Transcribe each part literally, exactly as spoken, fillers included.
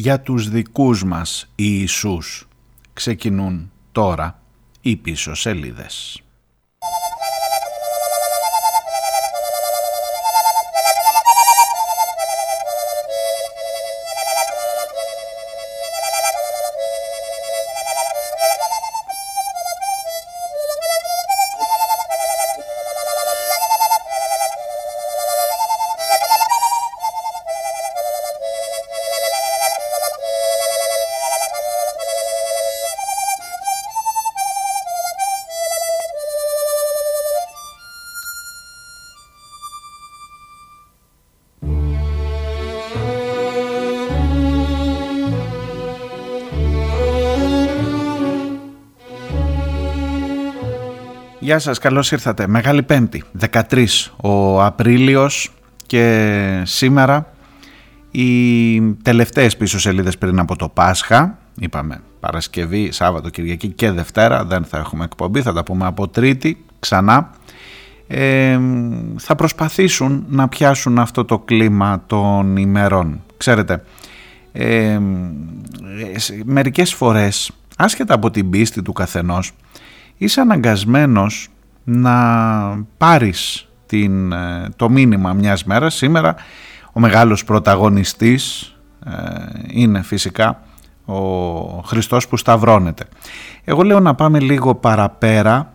για τους δικούς μας Ιησούς. Ξεκινούν τώρα οι πίσω σελίδες. Γεια σας, καλώς ήρθατε. Μεγάλη Πέμπτη, δεκατρείς ο Απρίλιος, και σήμερα οι τελευταίες πίσω σελίδες πριν από το Πάσχα. Είπαμε Παρασκευή, Σάββατο, Κυριακή και Δευτέρα δεν θα έχουμε εκπομπή, θα τα πούμε από Τρίτη ξανά. Ε, θα προσπαθήσουν να πιάσουν αυτό το κλίμα των ημερών. Ξέρετε, ε, μερικές φορές, άσχετα από την πίστη του καθενός, είσαι αναγκασμένος να πάρεις την, το μήνυμα μιας μέρας. Σήμερα ο μεγάλος πρωταγωνιστής ε, είναι φυσικά ο Χριστός που σταυρώνεται. Εγώ λέω να πάμε λίγο παραπέρα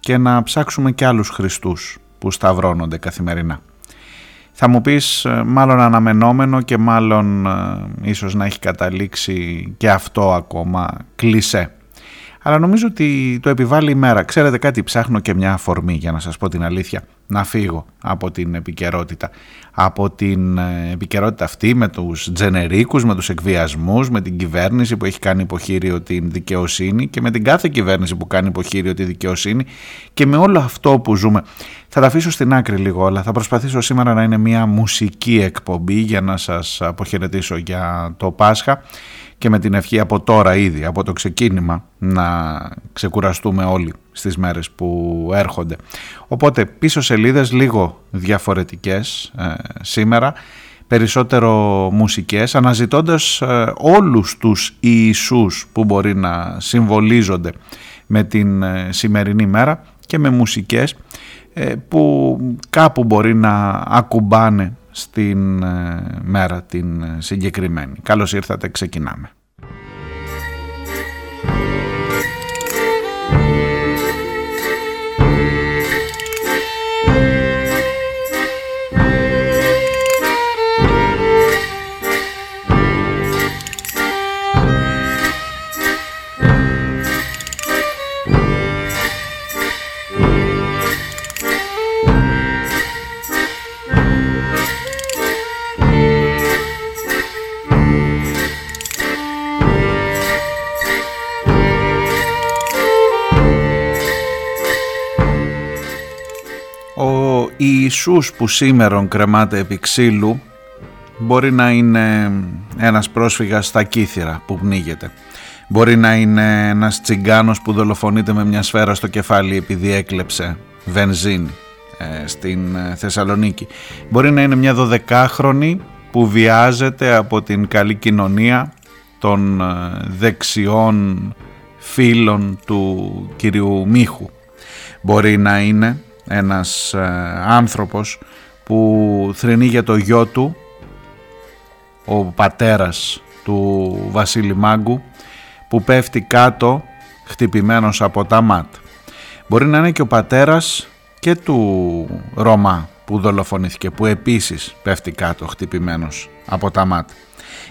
και να ψάξουμε και άλλους Χριστούς που σταυρώνονται καθημερινά. Θα μου πεις, μάλλον αναμενόμενο και μάλλον ε, ίσως να έχει καταλήξει και αυτό ακόμα κλισέ. Αλλά νομίζω ότι το επιβάλλει η μέρα. Ξέρετε κάτι, ψάχνω και μια αφορμή, για να σας πω την αλήθεια, να φύγω από την επικαιρότητα. Από την επικαιρότητα αυτή με τους τζενερίκους, με τους εκβιασμούς, με την κυβέρνηση που έχει κάνει υποχείριο την δικαιοσύνη και με την κάθε κυβέρνηση που κάνει υποχείριο τη δικαιοσύνη και με όλο αυτό που ζούμε. Θα τα αφήσω στην άκρη λίγο, αλλά θα προσπαθήσω σήμερα να είναι μια μουσική εκπομπή για να σας αποχαιρετήσω για το Πάσχα. Και με την ευχή από τώρα ήδη, από το ξεκίνημα, να ξεκουραστούμε όλοι στις μέρες που έρχονται. Οπότε πίσω σελίδες λίγο διαφορετικές ε, σήμερα, περισσότερο μουσικές, αναζητώντας ε, όλους τους Ιησούς που μπορεί να συμβολίζονται με την ε, σημερινή μέρα και με μουσικές ε, που κάπου μπορεί να ακουμπάνε στην ε, μέρα την ε, συγκεκριμένη. Καλώς ήρθατε, ξεκινάμε. Ιησούς που σήμερον κρεμάται επί ξύλου μπορεί να είναι ένας πρόσφυγας στα Κύθυρα που πνίγεται. Μπορεί να είναι ένας τσιγκάνος που δολοφονείται με μια σφαίρα στο κεφάλι επειδή έκλεψε βενζίνη ε, στην Θεσσαλονίκη. Μπορεί να είναι μια δωδεκάχρονη που βιάζεται από την καλή κοινωνία των δεξιών φίλων του κυρίου Μίχου. Μπορεί να είναι ένας άνθρωπος που θρηνεί για το γιο του, ο πατέρας του Βασίλη Μάγκου, που πέφτει κάτω χτυπημένος από τα ΜΑΤ. Μπορεί να είναι και ο πατέρας και του Ρωμά που δολοφονήθηκε, που επίσης πέφτει κάτω χτυπημένος από τα ΜΑΤ.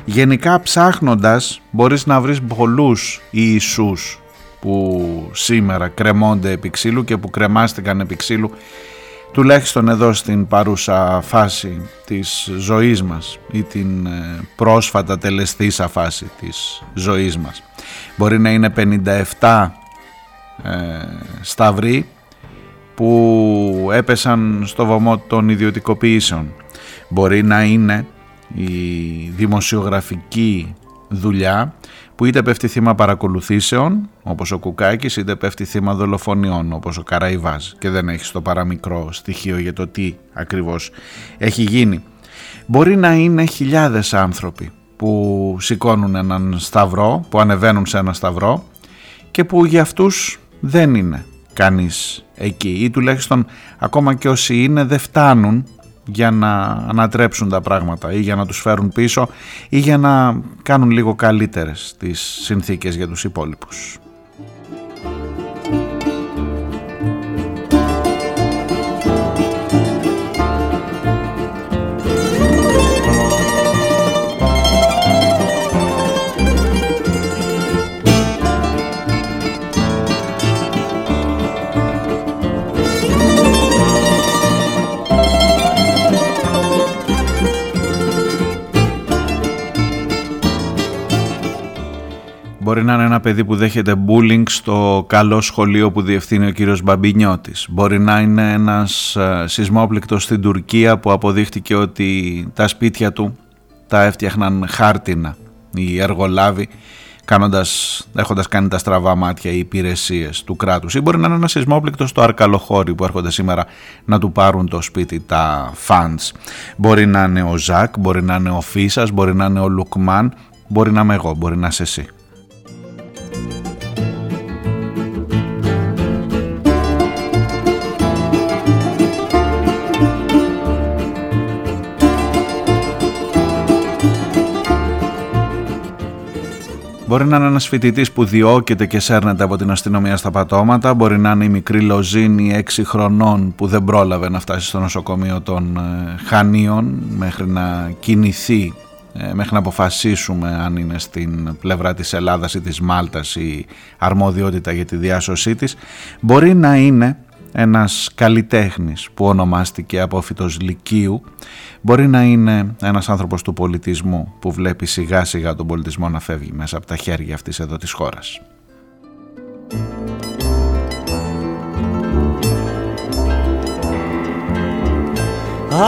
Γενικά, ψάχνοντας, μπορείς να βρεις πολλούς Ιησούς που σήμερα κρεμώνται επί ξύλου και που κρεμάστηκαν επί ξύλου, τουλάχιστον εδώ στην παρούσα φάση της ζωής μας ή την πρόσφατα τελεστήσα φάση της ζωής μας. Μπορεί να είναι πενήντα επτά ε, σταυροί που έπεσαν στο βωμό των ιδιωτικοποιήσεων. Μπορεί να είναι η δημοσιογραφική δουλειά που είτε πέφτει θύμα παρακολουθήσεων, όπως ο Κουκάκης, είτε πέφτει θύμα δολοφονιών, όπως ο Καραϊβάς, και δεν έχει στο παραμικρό στοιχείο για το τι ακριβώς έχει γίνει. Μπορεί να είναι χιλιάδες άνθρωποι που σηκώνουν έναν σταυρό, που ανεβαίνουν σε ένα σταυρό και που για αυτούς δεν είναι κανείς εκεί, ή τουλάχιστον ακόμα και όσοι είναι δεν φτάνουν για να ανατρέψουν τα πράγματα ή για να τους φέρουν πίσω ή για να κάνουν λίγο καλύτερες τις συνθήκες για τους υπόλοιπους. Μπορεί να είναι ένα παιδί που δέχεται bullying στο καλό σχολείο που διευθύνει ο κύριος Μπαμπινιώτης. Μπορεί να είναι ένας σεισμόπληκτος στην Τουρκία που αποδείχτηκε ότι τα σπίτια του τα έφτιαχναν χάρτινα οι εργολάβοι, κάνοντας, έχοντας κάνει τα στραβά μάτια οι υπηρεσίες του κράτους. Ή μπορεί να είναι ένας σεισμόπληκτος στο Αρκαλοχώρι που έρχονται σήμερα να του πάρουν το σπίτι τα φαντς. Μπορεί να είναι ο Ζακ, μπορεί να είναι ο Φύσσας, μπορεί να είναι ο Λουκμάν, μπορεί να είμαι εγώ, μπορεί να είσαι εσύ. Μπορεί να είναι ένας φοιτητής που διώκεται και σέρνεται από την αστυνομία στα πατώματα. Μπορεί να είναι η μικρή Lozyn έξι χρονών που δεν πρόλαβε να φτάσει στο νοσοκομείο των Χανίων μέχρι να κινηθεί, μέχρι να αποφασίσουμε αν είναι στην πλευρά της Ελλάδας ή της Μάλτας η αρμοδιότητα για τη διάσωσή της. Μπορεί να είναι ένας καλλιτέχνης που ονομάστηκε απόφοιτος Λυκείου. Μπορεί να είναι ένας άνθρωπος του πολιτισμού που βλέπει σιγά σιγά τον πολιτισμό να φεύγει μέσα από τα χέρια αυτής εδώ της χώρας.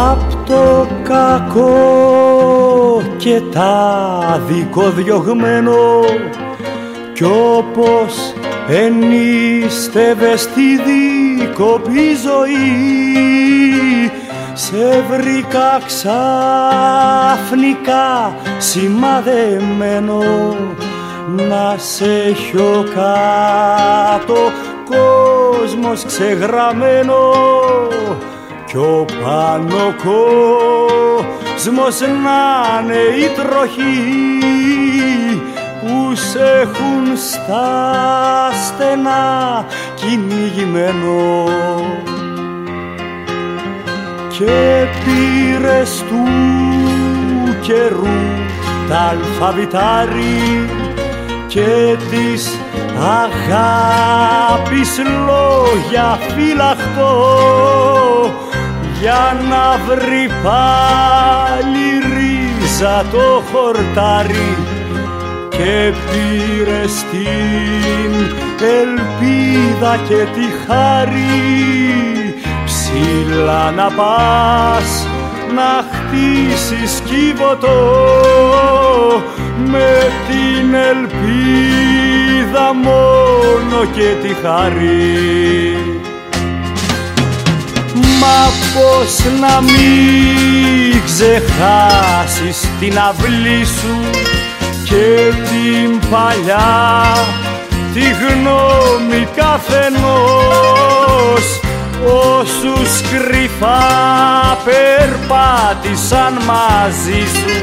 Απ' το κακό και τα δικοδιωγμένο κι όπως ενίστευε στη δικοπή ζωή σε βρήκα ξαφνικά σημαδεμένο να σε χιω κάτω κόσμος ξεγραμμένο κι ο πάνω κόσμος να είναι η τροχή που σε έχουν στα στενά κυνηγημένο και πήρες του καιρού τα αλφαβητάρι και της αγάπης λόγια φυλαχτό για να βρει πάλι ρίζα το χορτάρι και πήρες την ελπίδα και τη χάρη ψηλά να πας, να χτίσεις κύβωτο με την ελπίδα μόνο και τη χαρή. Μα πως να μην ξεχάσεις την αυλή σου και την παλιά τη γνώμη καθενός όσους κρυφά περπάτησαν μαζί σου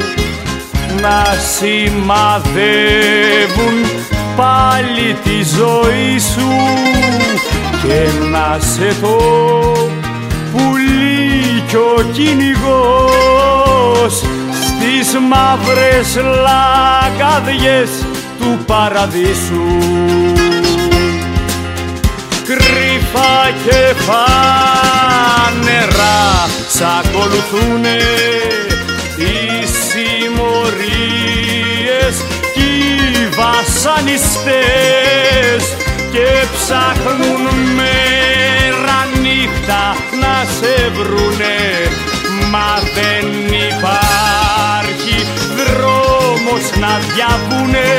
να σημαδεύουν πάλι τη ζωή σου και να σε το πουλί κι ο κυνηγός στις μαύρες λαγκαδιές του παραδείσου. Κρυφά και φανερά σ' ακολουθούνε οι συμμορίες κι οι βασανιστές και ψάχνουν μέρα νύχτα να σε βρουνε μα δεν υπάρχει δρόμος να διαβούνε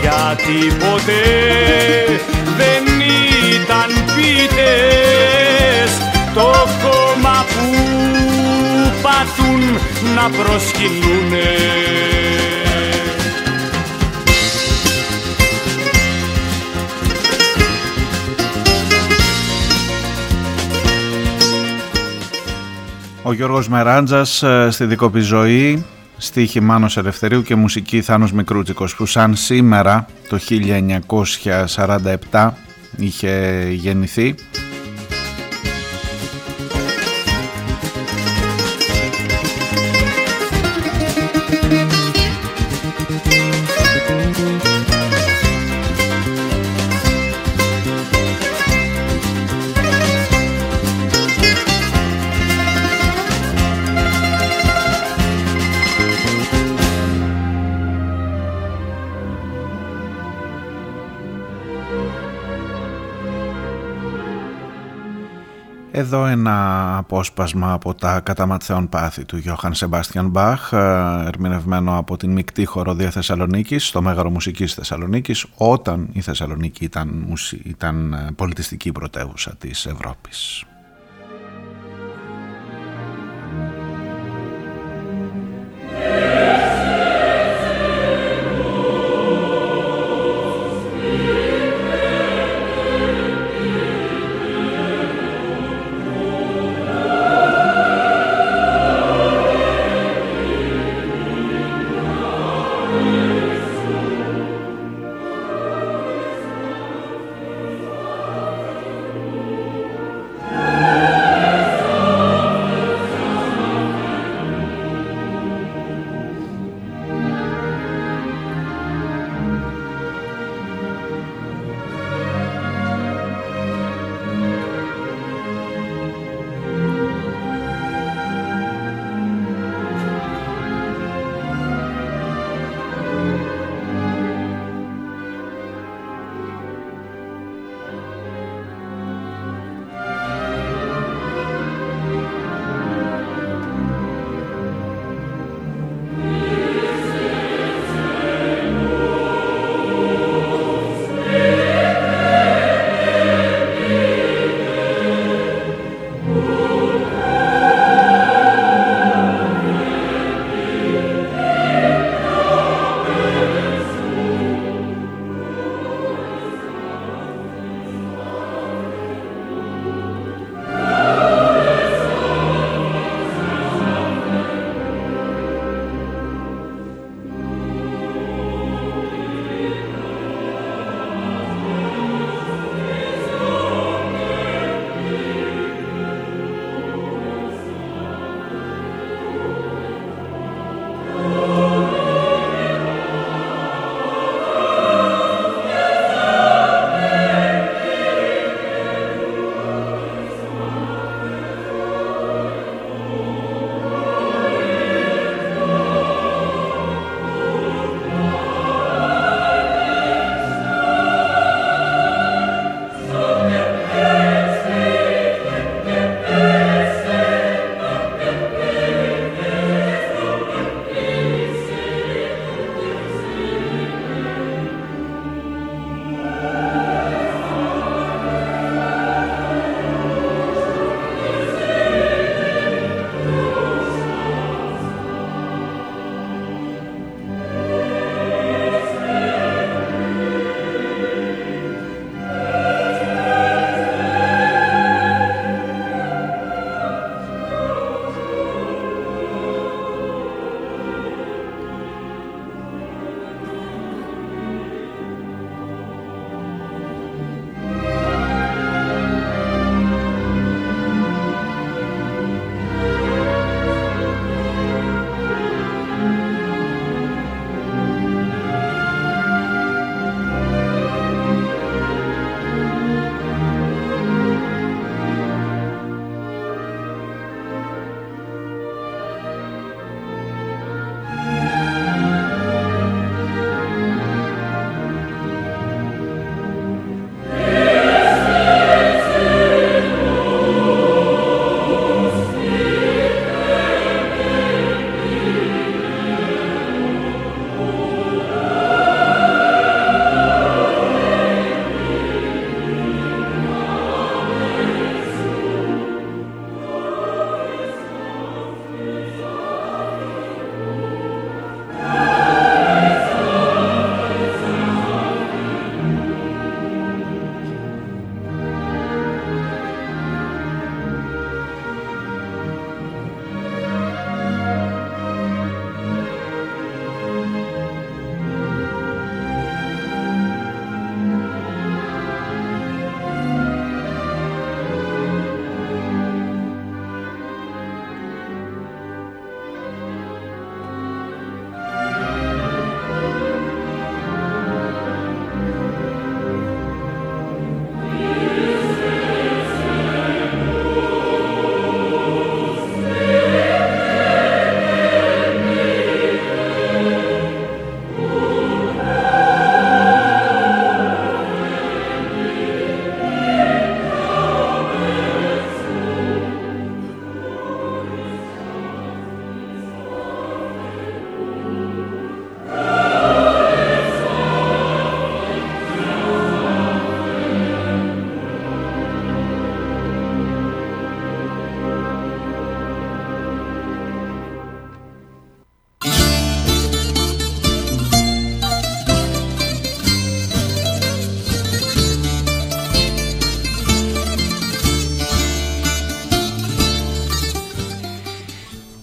γιατί ποτέ δεν ήταν ποιητές το κόμμα που πατούν να προσκυνθούνε. Ο Γιώργος Μεράντζας στη δίκοπη ζωή, στίχη Μάνος Ελευθερίου και μουσική Θάνος Μικρούτσικος, που σαν σήμερα το χίλια εννιακόσια σαράντα επτά είχε γεννηθεί. Εδώ ένα απόσπασμα από τα καταματθέων πάθη του Johann Sebastian Bach, ερμηνευμένο από την Μικτή Χοροδία Θεσσαλονίκης, στο Μέγαρο Μουσικής Θεσσαλονίκης, όταν η Θεσσαλονίκη ήταν, ήταν πολιτιστική πρωτεύουσα της Ευρώπης. Oh,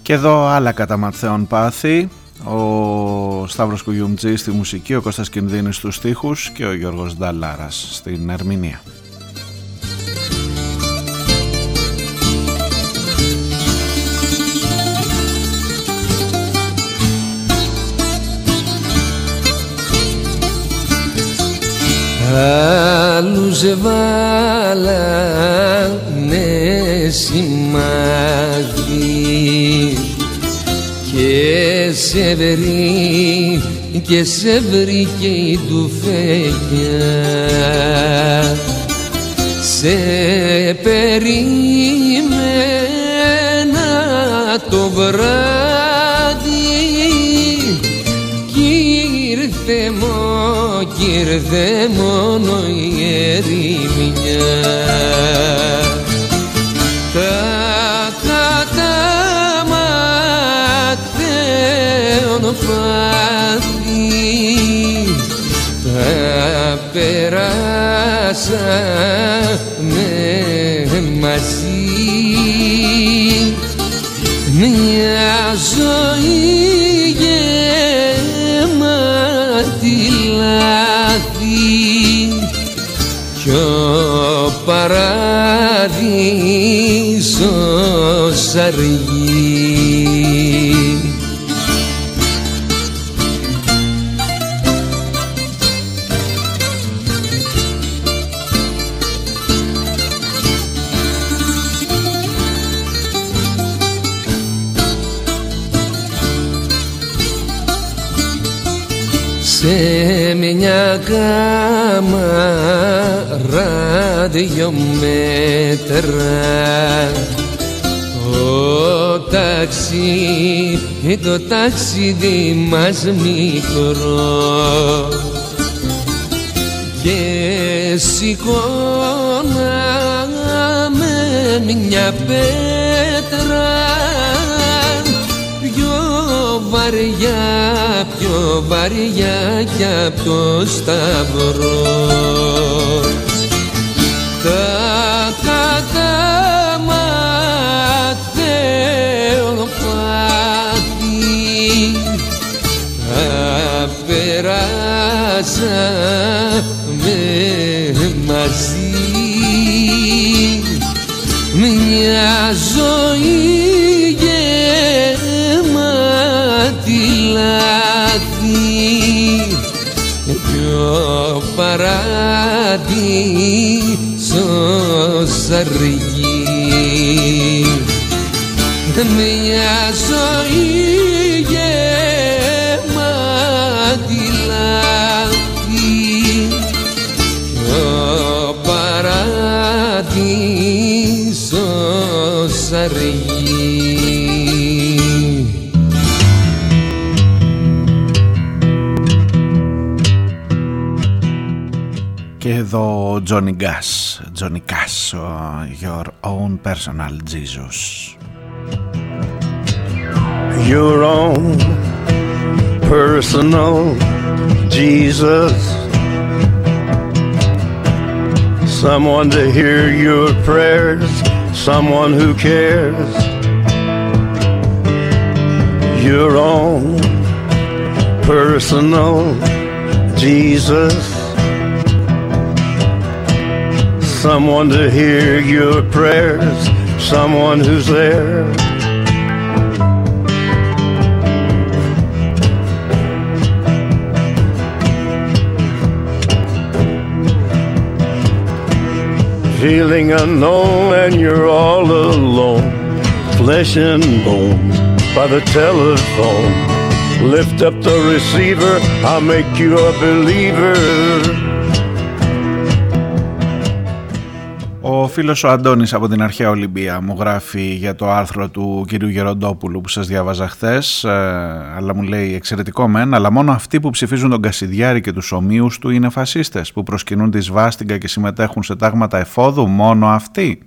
Και εδώ άλλα κατά ματθέων πάθη, ο Σταύρος Κουγιουμτζής στη μουσική, ο Κώστας Κινδύνης στους στίχους και ο Γιώργος Νταλάρας στην ερμηνεία. Άλλους βάλανε σημάδι και σε βρει και σε βρήκε η τουφέκια, σε περίμενα το βράδυ κι ήρθε μόνο κι ήρθε μόνο η ερημιά. Τα κατά ματέων πάθη τα περάσαμε μαζί, μια ζωή γεμάτη λάθη κι ο παράδεισος αργεί. Σε μια κάμαρα δυο μέτρα το ταξίδι, το ταξίδι μας μικρό και σηκώναμε μια πέτρα βαριά, πιο βαριά κι απ' το σταυρό. Τα καταματέων πάθη τα περάσαμε μαζί, μια ζωή ο παράδεισος αργεί, μια ζωή γεμάτη λάθη ο παράδεισος αργεί. Και εδώ ο Johnny Cash, Johnny Cash, your own personal Jesus. Your own personal Jesus. Someone to hear your prayers, someone who cares. Your own personal Jesus. Someone to hear your prayers, someone who's there. Feeling unknown and you're all alone, flesh and bone, by the telephone. Lift up the receiver, I'll make you a believer. Ο φίλος ο Αντώνης από την Αρχαία Ολυμπία μου γράφει για το άρθρο του κυρίου Γεροντόπουλου που σας διάβαζα χθες, αλλά μου λέει εξαιρετικό μεν, αλλά μόνο αυτοί που ψηφίζουν τον Κασιδιάρη και τους ομοίους του είναι φασίστες, που προσκυνούν τη σβάστιγκα και συμμετέχουν σε τάγματα εφόδου, μόνο αυτοί.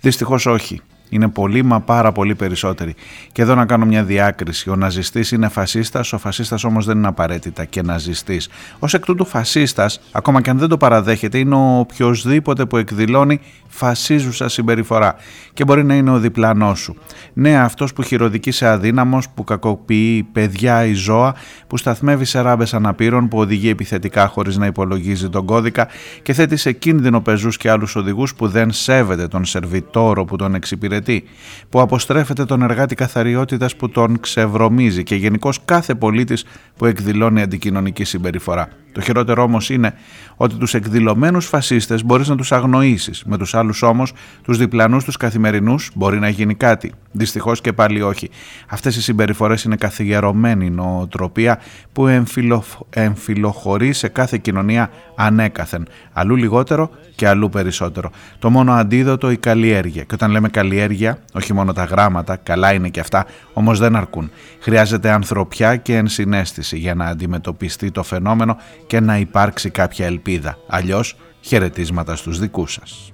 Δυστυχώς όχι. Είναι πολύ μα πάρα πολύ περισσότεροι. Και εδώ να κάνω μια διάκριση. Ο ναζιστής είναι φασίστας, ο φασίστας όμως δεν είναι απαραίτητα και ναζιστής. Ως εκ τούτου φασίστας, ακόμα και αν δεν το παραδέχεται, είναι ο οποιοσδήποτε που εκδηλώνει φασίζουσα συμπεριφορά. Και μπορεί να είναι ο διπλανός σου. Ναι, αυτός που χειροδικεί σε αδύναμος, που κακοποιεί παιδιά ή ζώα, που σταθμεύει σε ράμπες αναπήρων, που οδηγεί επιθετικά χωρίς να υπολογίζει τον κώδικα και θέτει σε κίνδυνο πεζούς και άλλους οδηγούς, που δεν σέβεται τον σερβιτόρο που τον εξυπηρετεί, που αποστρέφεται τον εργάτη καθαριότητας που τον ξεβρωμίζει, και γενικώς κάθε πολίτης που εκδηλώνει αντικοινωνική συμπεριφορά. Το χειρότερο όμως είναι ότι τους εκδηλωμένους φασίστες μπορείς να τους αγνοήσεις, με τους άλλους όμως, τους διπλανούς, τους καθημερινούς, μπορεί να γίνει κάτι. Δυστυχώς και πάλι όχι. Αυτές οι συμπεριφορές είναι καθιερωμένη νοοτροπία που εμφυλο... εμφυλοχωρεί σε κάθε κοινωνία ανέκαθεν. Αλλού λιγότερο και αλλού περισσότερο. Το μόνο αντίδοτο η καλλιέργεια. Και όταν λέμε καλλιέργεια, όχι μόνο τα γράμματα, καλά είναι και αυτά, όμως δεν αρκούν. Χρειάζεται ανθρωπιά και ενσυναίσθηση για να αντιμετωπιστεί το φαινόμενο και να υπάρξει κάποια ελπίδα. Αλλιώς, χαιρετίσματα στους δικούς σας.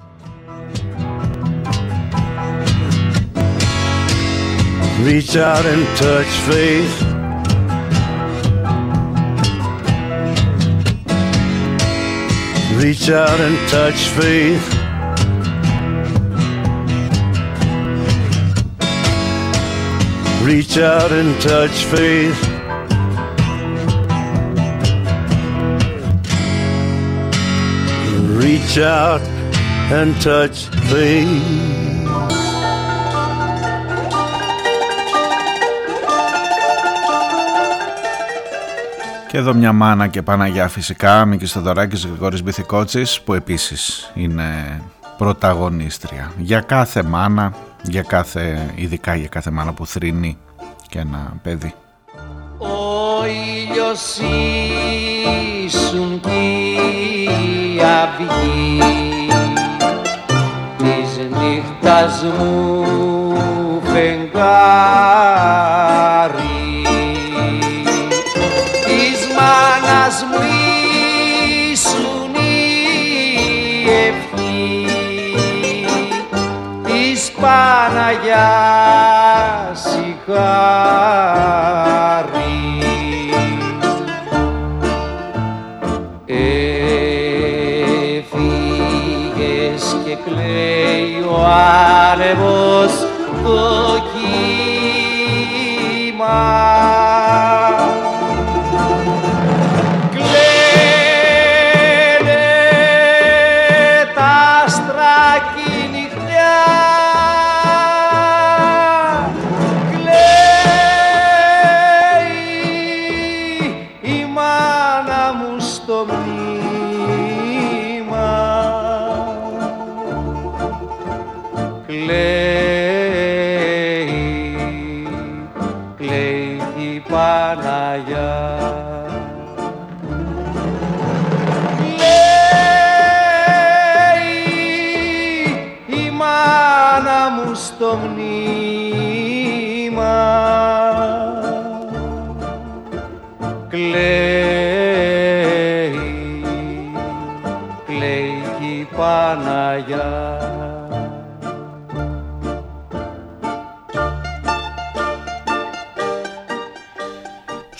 Reach out and touch faith. Reach out and touch faith. Reach out and touch faith. Reach out and touch faith. Και εδώ μια μάνα και Παναγιά φυσικά, Μίκης Θεοδωράκης, Γρηγόρης Μπηθικότσης, που επίσης είναι πρωταγωνίστρια. Για κάθε μάνα, για κάθε, ειδικά για κάθε μάνα που θρηνεί και ένα παιδί. Ο ήλιος ήσουν κι η αυγή της νύχτας μου φεγγάρι, μάνας μου ήσουν η ευχή, της Παναγιάς η χάρη. Έφυγες και κλαίει ο άνεμος το κύμα.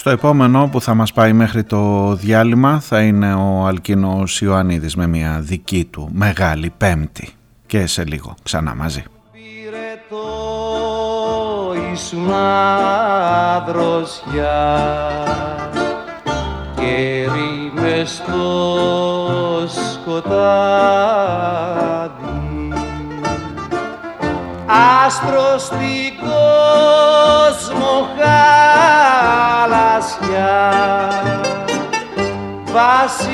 Το επόμενο που θα μας πάει μέχρι το διάλειμμα θα είναι ο Αλκίνοος Ιωαννίδης με μια δική του μεγάλη πέμπτη. Και σε λίγο ξανά μαζί. Πήρε το Ισουνά δροσιά κέρι μες στο σκοτάδι, άστρο στην κόσμο χαλασιά, βασιλικός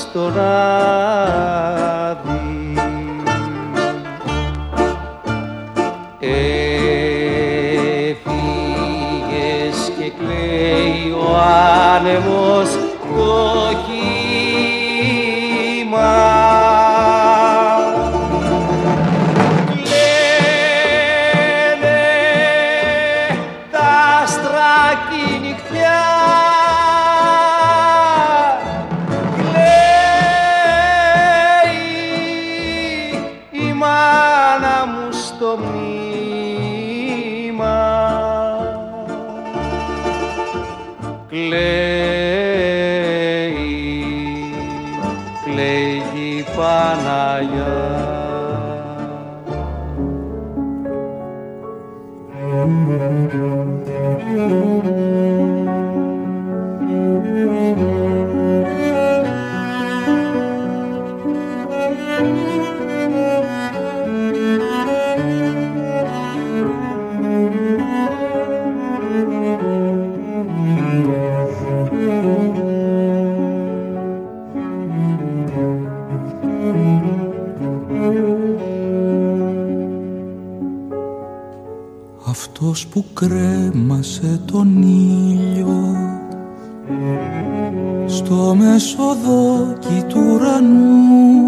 στον Άδη. Έφυγες και κλαίει ο άνεμος το κύμα. Bye. Κλαίει, κλαίει η Παναγιά. Αυτός που κρέμασε τον ήλιο στο μεσοδόκι του ουρανού,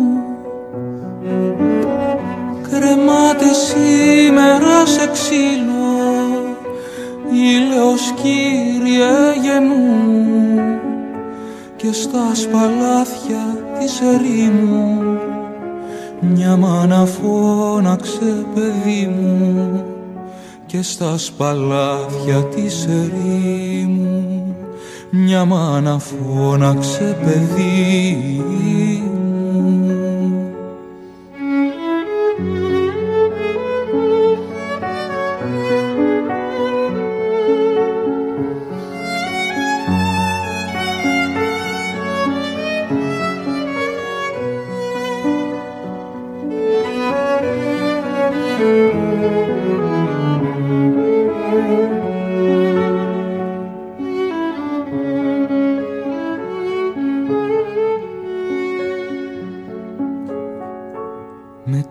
κρεμάται σήμερα σε ξύλο, ηλαιός Κύριε γεννού, και στα σπαλάθια της ερήμου μια μάνα φώναξε παιδί μου, και στα σπαλάθια της ερήμου μια μάνα φώναξε παιδί μου.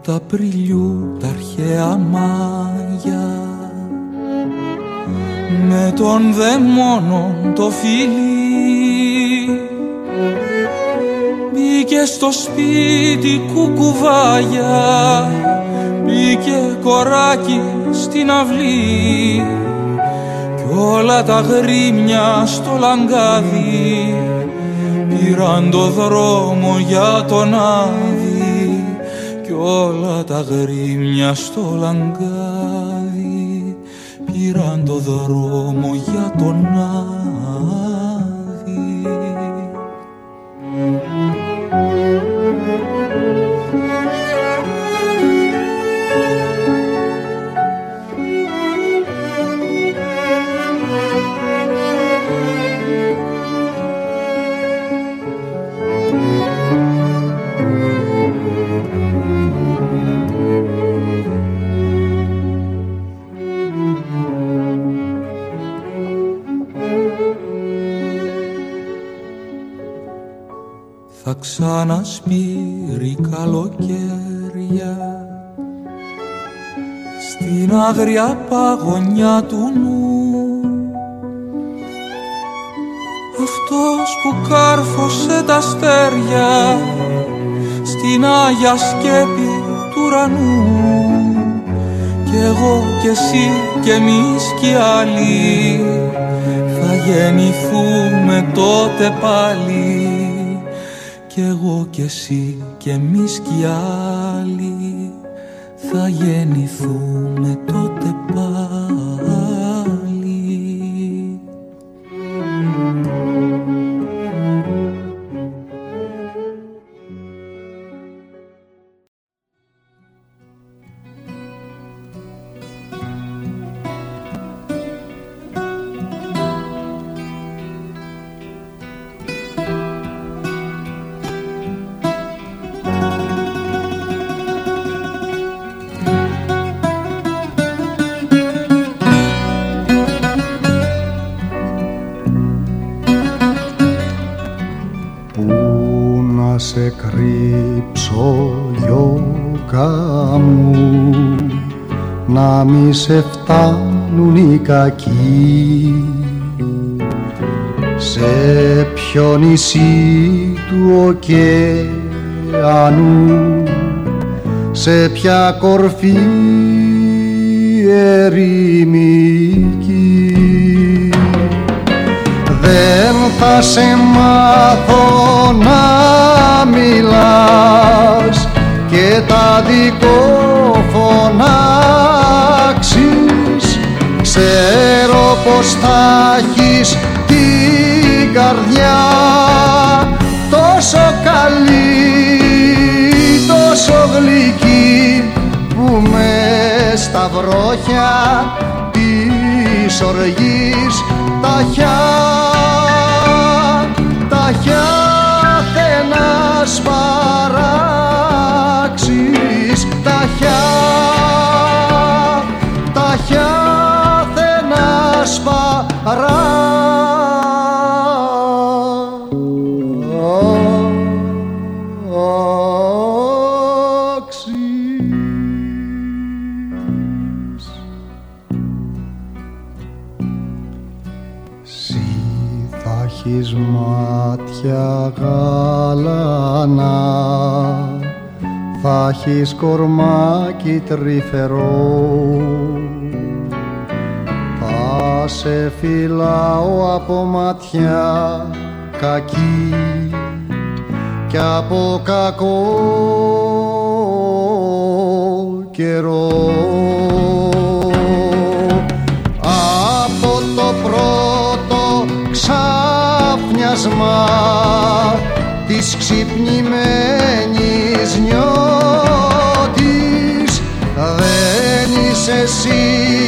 Τ' Απριλιού τ' αρχαία μάγια, με τον δαιμόνον το φιλί, μπήκε στο σπίτι κουκουβάγια, μπήκε κοράκι στην αυλή, κι όλα τα γρήμια στο λαγκάδι πήραν το δρόμο για τον άδει, κι όλα τα γρήμια στο λαγκάδι πήραν το δρόμο για τον άδει. Θα ξανασπείρει καλοκαίρια στην άγρια παγωνιά του νου, αυτός που κάρφωσε τα αστέρια στην άγια σκέπη του ουρανού, κι εγώ κι εσύ κι εμείς κι άλλοι θα γεννηθούμε τότε πάλι, κι εγώ κι εσύ κι εμείς κι άλλοι θα γεννηθούμε τότε πάλι. Σε κρύψω γιώκα μου, να μη σε φτάνουν οι κακοί, σε ποιο νησί του ωκεανού, σε ποια κορφή ερημική. Δεν θα σε μάθω να μιλάς και τα δικό φωνάξεις, Ξέρω πως θα έχεις την καρδιά τόσο καλή, τόσο γλυκή, που μες στα βρόχια της οργής ταχιά, ταχιά θένα σπαράξεις, ταχιά, ταχιά θένα σπαράξεις. Έχεις μάτια γαλανά, θα έχεις κορμάκι τρυφερό, θα σε φυλάω από ματιά κακή κι από κακό καιρό. Από το πρώτο ξαφνιασμά της ξυπνημένης νιώτης, δεν είσαι εσύ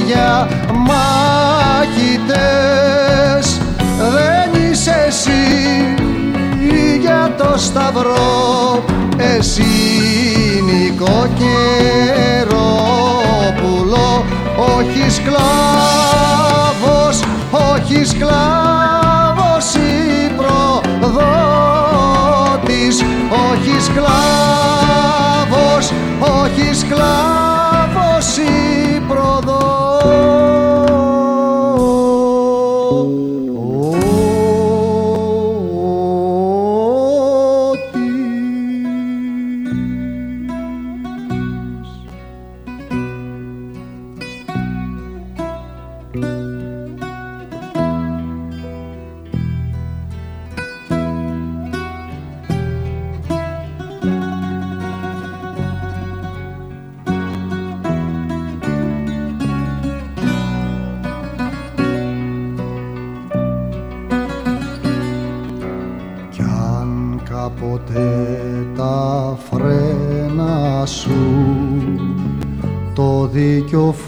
για μάχητες, δεν είσαι εσύ για το σταυρό, εσύ νοικοκαιρόπουλο, όχι σκλάβος, όχι σκλάβος η προδότης, όχι σκλάβος, όχι σκλάβος η προδότης.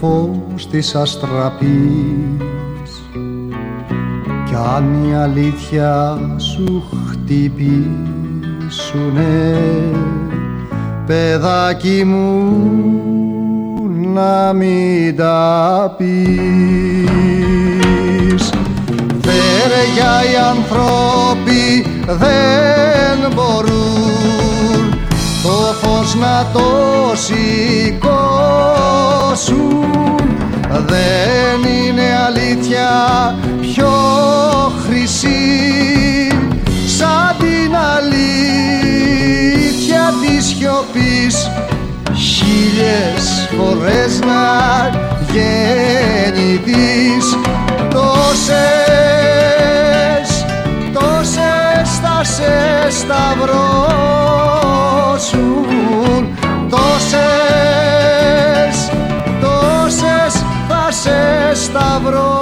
Φως της αστραπής κι αν η αλήθεια σου χτυπήσουνε, παιδάκι μου να μην τα πεις. Φέρεγια οι ανθρώποι δεν μπορούν το φως να το σηκώσουν, δεν είναι αλήθεια πιο χρυσή σαν την αλήθεια της σιωπής, χίλιες φορές να γεννηθείς, τόσες, τόσες θα σε σταυρώσουν, τόσες, τόσες θα σε σταυρώσουν.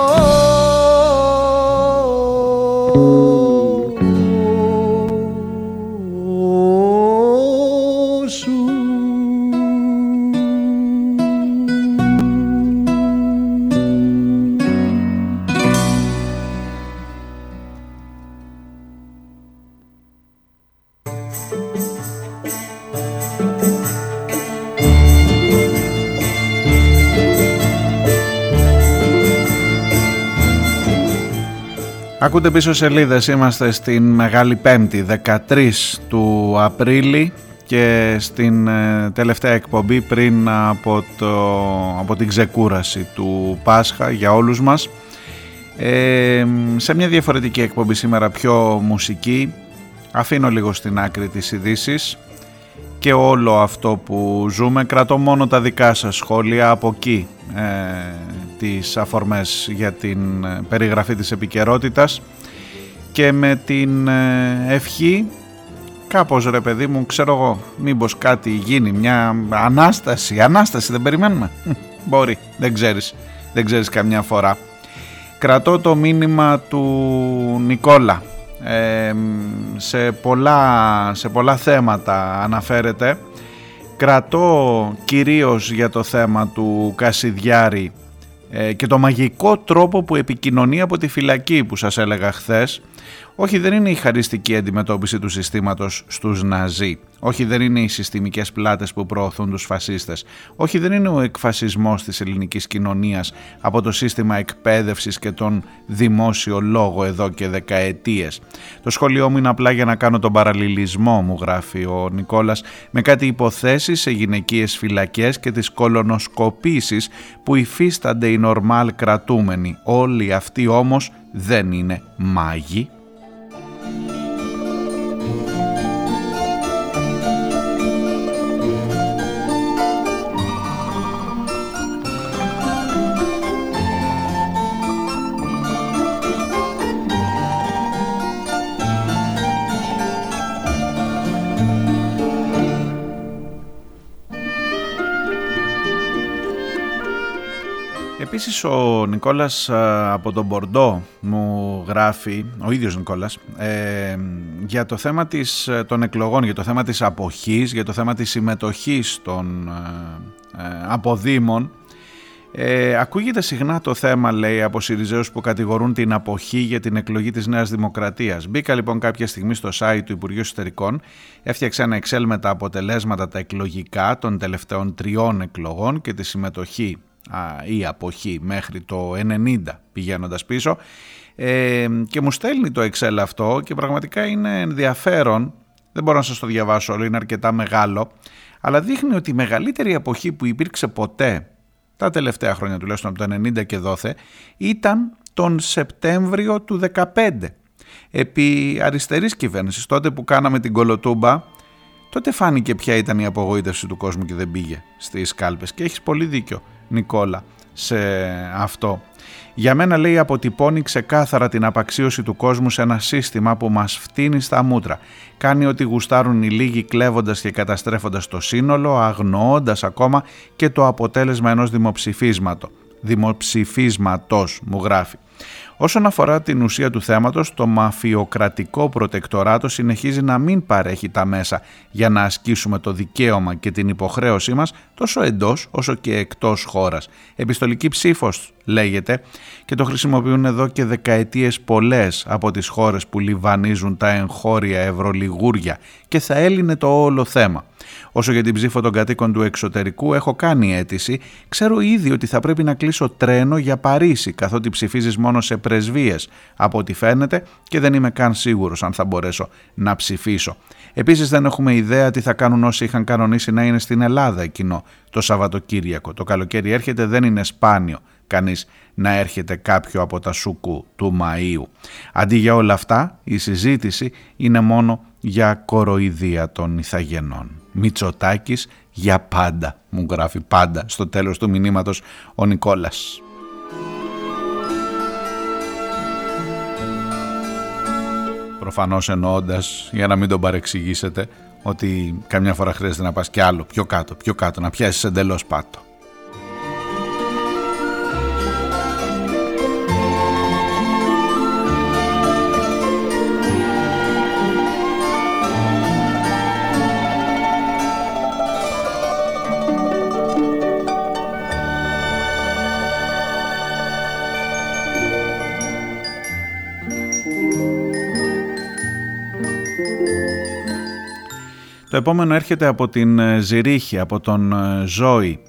Ακούτε πίσω σελίδες, είμαστε στην Μεγάλη Πέμπτη, δεκατρείς του Απρίλη και στην τελευταία εκπομπή πριν από, το, από την ξεκούραση του Πάσχα για όλους μας. Ε, σε μια διαφορετική εκπομπή σήμερα, πιο μουσική, αφήνω λίγο στην άκρη τις ειδήσεις και όλο αυτό που ζούμε, κρατώ μόνο τα δικά σας σχόλια από εκεί. Ε, τις αφορμές για την περιγραφή της επικαιρότητας και με την ευχή κάπως, ρε παιδί μου, ξέρω εγώ, μήπως κάτι γίνει, μια ανάσταση, ανάσταση δεν περιμένουμε, μπορεί, δεν ξέρεις, δεν ξέρεις καμιά φορά. Κρατώ το μήνυμα του Νικόλα. Ε, σε, πολλά, σε πολλά θέματα αναφέρεται. Κρατώ κυρίως για το θέμα του Κασιδιάρη ε, και το μαγικό τρόπο που επικοινωνεί από τη φυλακή που σας έλεγα χθες. Όχι, δεν είναι η χαριστική αντιμετώπιση του συστήματος στους Ναζί. Όχι, δεν είναι οι συστημικές πλάτες που προωθούν τους φασίστες. Όχι, δεν είναι ο εκφασισμός της ελληνικής κοινωνίας από το σύστημα εκπαίδευσης και τον δημόσιο λόγο εδώ και δεκαετίες. Το σχολείο μου είναι απλά για να κάνω τον παραλληλισμό, μου γράφει ο Νικόλας, με κάτι υποθέσεις σε γυναικείες φυλακές και τις κολονοσκοπήσεις που υφίστανται οι νορμάλ κρατούμενοι. Όλοι αυτοί όμως δεν είναι μάγοι. Επίσης ο Νικόλας από τον Μπορντό μου γράφει, ο ίδιος Νικόλας, ε, για το θέμα της, των εκλογών, για το θέμα της αποχής, για το θέμα της συμμετοχής των ε, αποδήμων. Ε, ακούγεται συχνά το θέμα, λέει, από Συριζέους που κατηγορούν την αποχή για την εκλογή της Νέας Δημοκρατίας. Μπήκα λοιπόν κάποια στιγμή στο site του Υπουργείου Εσωτερικών, έφτιαξα ένα Excel με τα αποτελέσματα τα εκλογικά των τελευταίων τριών εκλογών και τη συμμετοχή ή αποχή μέχρι το ενενήντα πηγαίνοντας πίσω ε, και μου στέλνει το Excel αυτό και πραγματικά είναι ενδιαφέρον, δεν μπορώ να σας το διαβάσω όλο, είναι αρκετά μεγάλο, αλλά δείχνει ότι η μεγαλύτερη αποχή που υπήρξε ποτέ τα τελευταία χρόνια, τουλάχιστον από το ενενήντα και δόθε, ήταν τον Σεπτέμβριο του δεκαπέντε επί αριστερής κυβέρνησης. Τότε που κάναμε την κολοτούμπα, τότε φάνηκε ποια ήταν η απογοήτευση του κόσμου και δεν πήγε στις κάλπες, και έχεις πολύ δίκιο, Νικόλα, σε αυτό. Για μένα, λέει, αποτυπώνει ξεκάθαρα την απαξίωση του κόσμου σε ένα σύστημα που μας φτύνει στα μούτρα. Κάνει ό,τι γουστάρουν οι λίγοι, κλέβοντας και καταστρέφοντας το σύνολο, αγνοώντας ακόμα και το αποτέλεσμα ενός δημοψηφίσματο. δημοψηφίσματος, μου γράφει. Όσον αφορά την ουσία του θέματος, το μαφιοκρατικό προτεκτοράτο συνεχίζει να μην παρέχει τα μέσα για να ασκήσουμε το δικαίωμα και την υποχρέωσή μας τόσο εντός όσο και εκτός χώρας. Επιστολική ψήφος λέγεται και το χρησιμοποιούν εδώ και δεκαετίες πολλές από τις χώρες που λιβανίζουν τα εγχώρια ευρωλιγούρια και θα έλυνε το όλο θέμα. Όσο για την ψήφο των κατοίκων του εξωτερικού, έχω κάνει αίτηση. Ξέρω ήδη ότι θα πρέπει να κλείσω τρένο για Παρίσι, καθότι ψηφίζεις μόνο σε πρεσβείες από ό,τι φαίνεται και δεν είμαι καν σίγουρος αν θα μπορέσω να ψηφίσω. Επίσης δεν έχουμε ιδέα τι θα κάνουν όσοι είχαν κανονίσει να είναι στην Ελλάδα εκείνο το Σαββατοκύριακο. Το καλοκαίρι έρχεται, δεν είναι σπάνιο κανείς να έρχεται κάποιο από τα σούκου του Μαΐου. Αντί για όλα αυτά, η συζήτηση είναι μόνο για κοροϊδία των ηθαγενών. Μητσοτάκης για πάντα, μου γράφει πάντα στο τέλος του μηνύματος ο Νικόλας. Προφανώς εννοώντας, για να μην τον παρεξηγήσετε, ότι καμιά φορά χρειάζεται να πας κι άλλο, πιο κάτω, πιο κάτω, να πιάσεις εντελώς πάτο. Το επόμενο έρχεται από την Ζυρίχη, από τον Ζώη.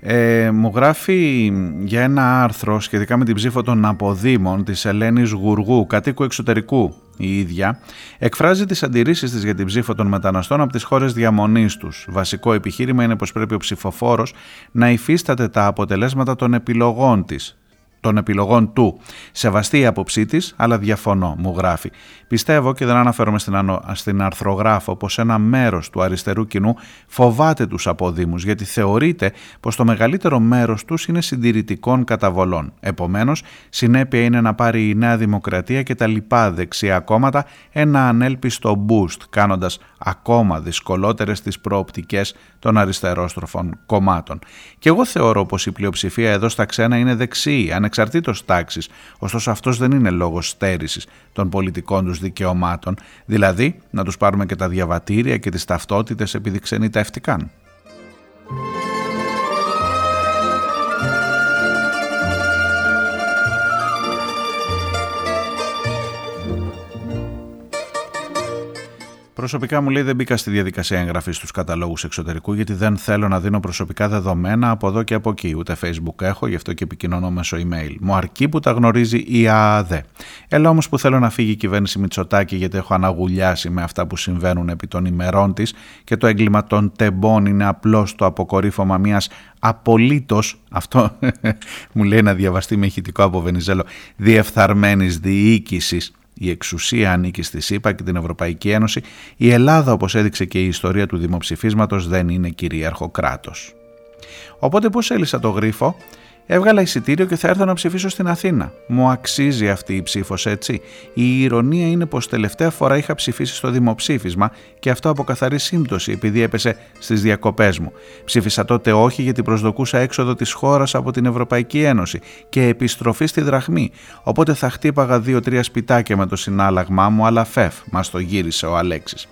Ε, μου γράφει για ένα άρθρο σχετικά με την ψήφο των αποδήμων της Ελένης Γουργού, κατοίκου εξωτερικού η ίδια. Εκφράζει τις αντιρρήσεις της για την ψήφο των μεταναστών από τις χώρες διαμονής τους. Βασικό επιχείρημα είναι πως πρέπει ο ψηφοφόρος να υφίσταται τα αποτελέσματα των επιλογών της. των επιλογών του. Σεβαστή η άποψή της, αλλά διαφωνώ, μου γράφει. Πιστεύω, και δεν αναφέρομαι στην, ανο... στην αρθρογράφο, πως ένα μέρος του αριστερού κοινού φοβάται τους αποδήμους, γιατί θεωρείται πως το μεγαλύτερο μέρος τους είναι συντηρητικών καταβολών. Επομένως, συνέπεια είναι να πάρει η Νέα Δημοκρατία και τα λοιπά δεξιά κόμματα ένα ανέλπιστο boost, κάνοντας ακόμα δυσκολότερες τις προοπτικές των αριστερόστροφων κομμάτων. Και εγώ θεωρώ πως η πλειοψηφία εδώ στα ξένα είναι δεξιή, ανεξαρτήτως τάξης, ωστόσο αυτός δεν είναι λόγος στέρησης των πολιτικών τους δικαιωμάτων, δηλαδή να τους πάρουμε και τα διαβατήρια και τις ταυτότητες επειδή ξένοι τα ευτυχάν. Προσωπικά μου λέει δεν μπήκα στη διαδικασία εγγραφής στους καταλόγους εξωτερικού γιατί δεν θέλω να δίνω προσωπικά δεδομένα από εδώ και από εκεί. Ούτε Facebook έχω, γι' αυτό και επικοινωνώ μέσω email. Μου αρκεί που τα γνωρίζει η ΑΑΔΕ. Έλα όμως που θέλω να φύγει η κυβέρνηση Μητσοτάκη γιατί έχω αναγουλιάσει με αυτά που συμβαίνουν επί των ημερών της και το έγκλημα των τεμπών είναι απλώς το αποκορύφωμα μιας απολύτως, αυτό μου λέει να διαβαστεί με ηχητικό από Βενιζέλο, διεφθαρμένης διοίκησης. Η εξουσία ανήκει στη ΣΥΠΑ και την Ευρωπαϊκή Ένωση. Η Ελλάδα, όπως έδειξε και η ιστορία του δημοψηφίσματος, δεν είναι κυρίαρχο κράτος. Οπότε πώς έλυσα το γρίφο? Έβγαλα εισιτήριο και θα έρθω να ψηφίσω στην Αθήνα. Μου αξίζει αυτή η ψήφος, έτσι. Η ηρωνία είναι πως τελευταία φορά είχα ψηφίσει στο δημοψήφισμα και αυτό από καθαρή σύμπτωση, επειδή έπεσε στις διακοπές μου. Ψήφισα τότε όχι γιατί προσδοκούσα έξοδο της χώρας από την Ευρωπαϊκή Ένωση και επιστροφή στη δραχμή. Οπότε θα χτύπαγα δύο-τρία σπιτάκια με το συνάλλαγμά μου, αλλά φεφ, μας το γύρισε ο Αλέξης.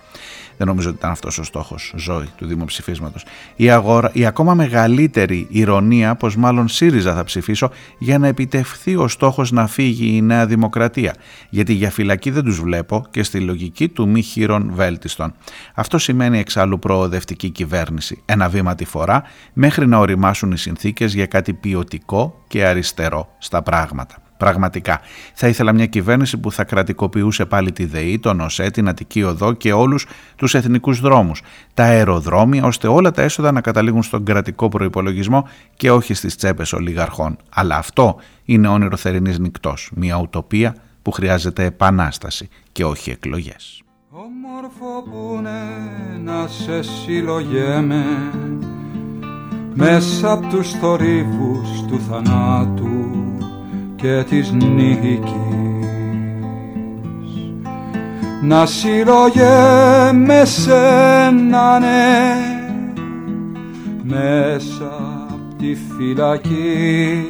Δεν νομίζω ότι ήταν αυτός ο στόχος ζωή του δημοψηφίσματος. Η, αγορα... η ακόμα μεγαλύτερη ηρωνία πως μάλλον ΣΥΡΙΖΑ θα ψηφίσω για να επιτευχθεί ο στόχος να φύγει η Νέα Δημοκρατία. Γιατί για φυλακή δεν τους βλέπω και στη λογική του μη χείρον βέλτιστον. Αυτό σημαίνει εξάλλου προοδευτική κυβέρνηση. Ένα βήμα τη φορά μέχρι να οριμάσουν οι συνθήκες για κάτι ποιοτικό και αριστερό στα πράγματα. Πραγματικά. Θα ήθελα μια κυβέρνηση που θα κρατικοποιούσε πάλι τη ΔΕΗ, τον ΟΣΕ, την Αττική Οδό και όλους τους εθνικούς δρόμους, τα αεροδρόμια, ώστε όλα τα έσοδα να καταλήγουν στον κρατικό προϋπολογισμό και όχι στις τσέπες ολιγαρχών. Αλλά αυτό είναι όνειρο θερινής νυκτός, μια ουτοπία που χρειάζεται επανάσταση και όχι εκλογές. Όμορφο που είναι να σε συλλογέμαι μέσα από τους θορύβους του θανάτου και της νίκης να συλλογέμαι σένα, ναι, μέσα απ' τη φυλακή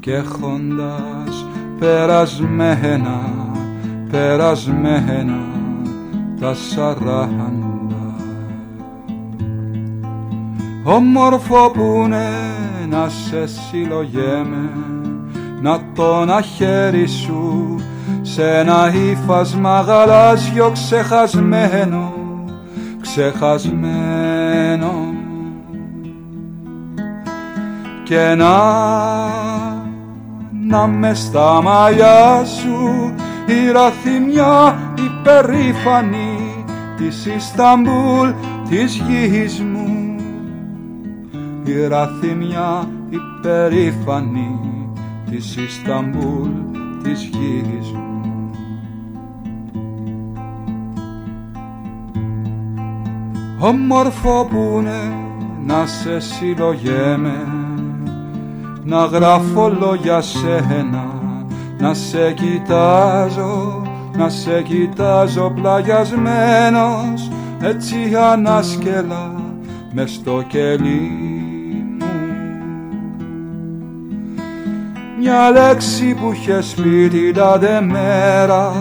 και έχοντας περασμένα, περασμένα τα σαράντα. Όμορφο που είναι να σε συλλογέμαι, να το να χέρι σου σε ένα ύφασμα γαλάζιο ξεχασμένο, ξεχασμένο και να, να μες στα μαλλιά σου η ραθυμιά υπερήφανη της Ισταμπούλ της γης μου, η ραθυμιά υπερήφανη της Ισταμπούλ, της γης μου. Όμορφο που είναι να σε συλλογέμαι, να γράφω λόγια σένα, να σε κοιτάζω, να σε κοιτάζω πλαγιασμένος, έτσι ανάσκελα μες στο κελί. Μια λέξη που είχες πει την τάδε μέρα,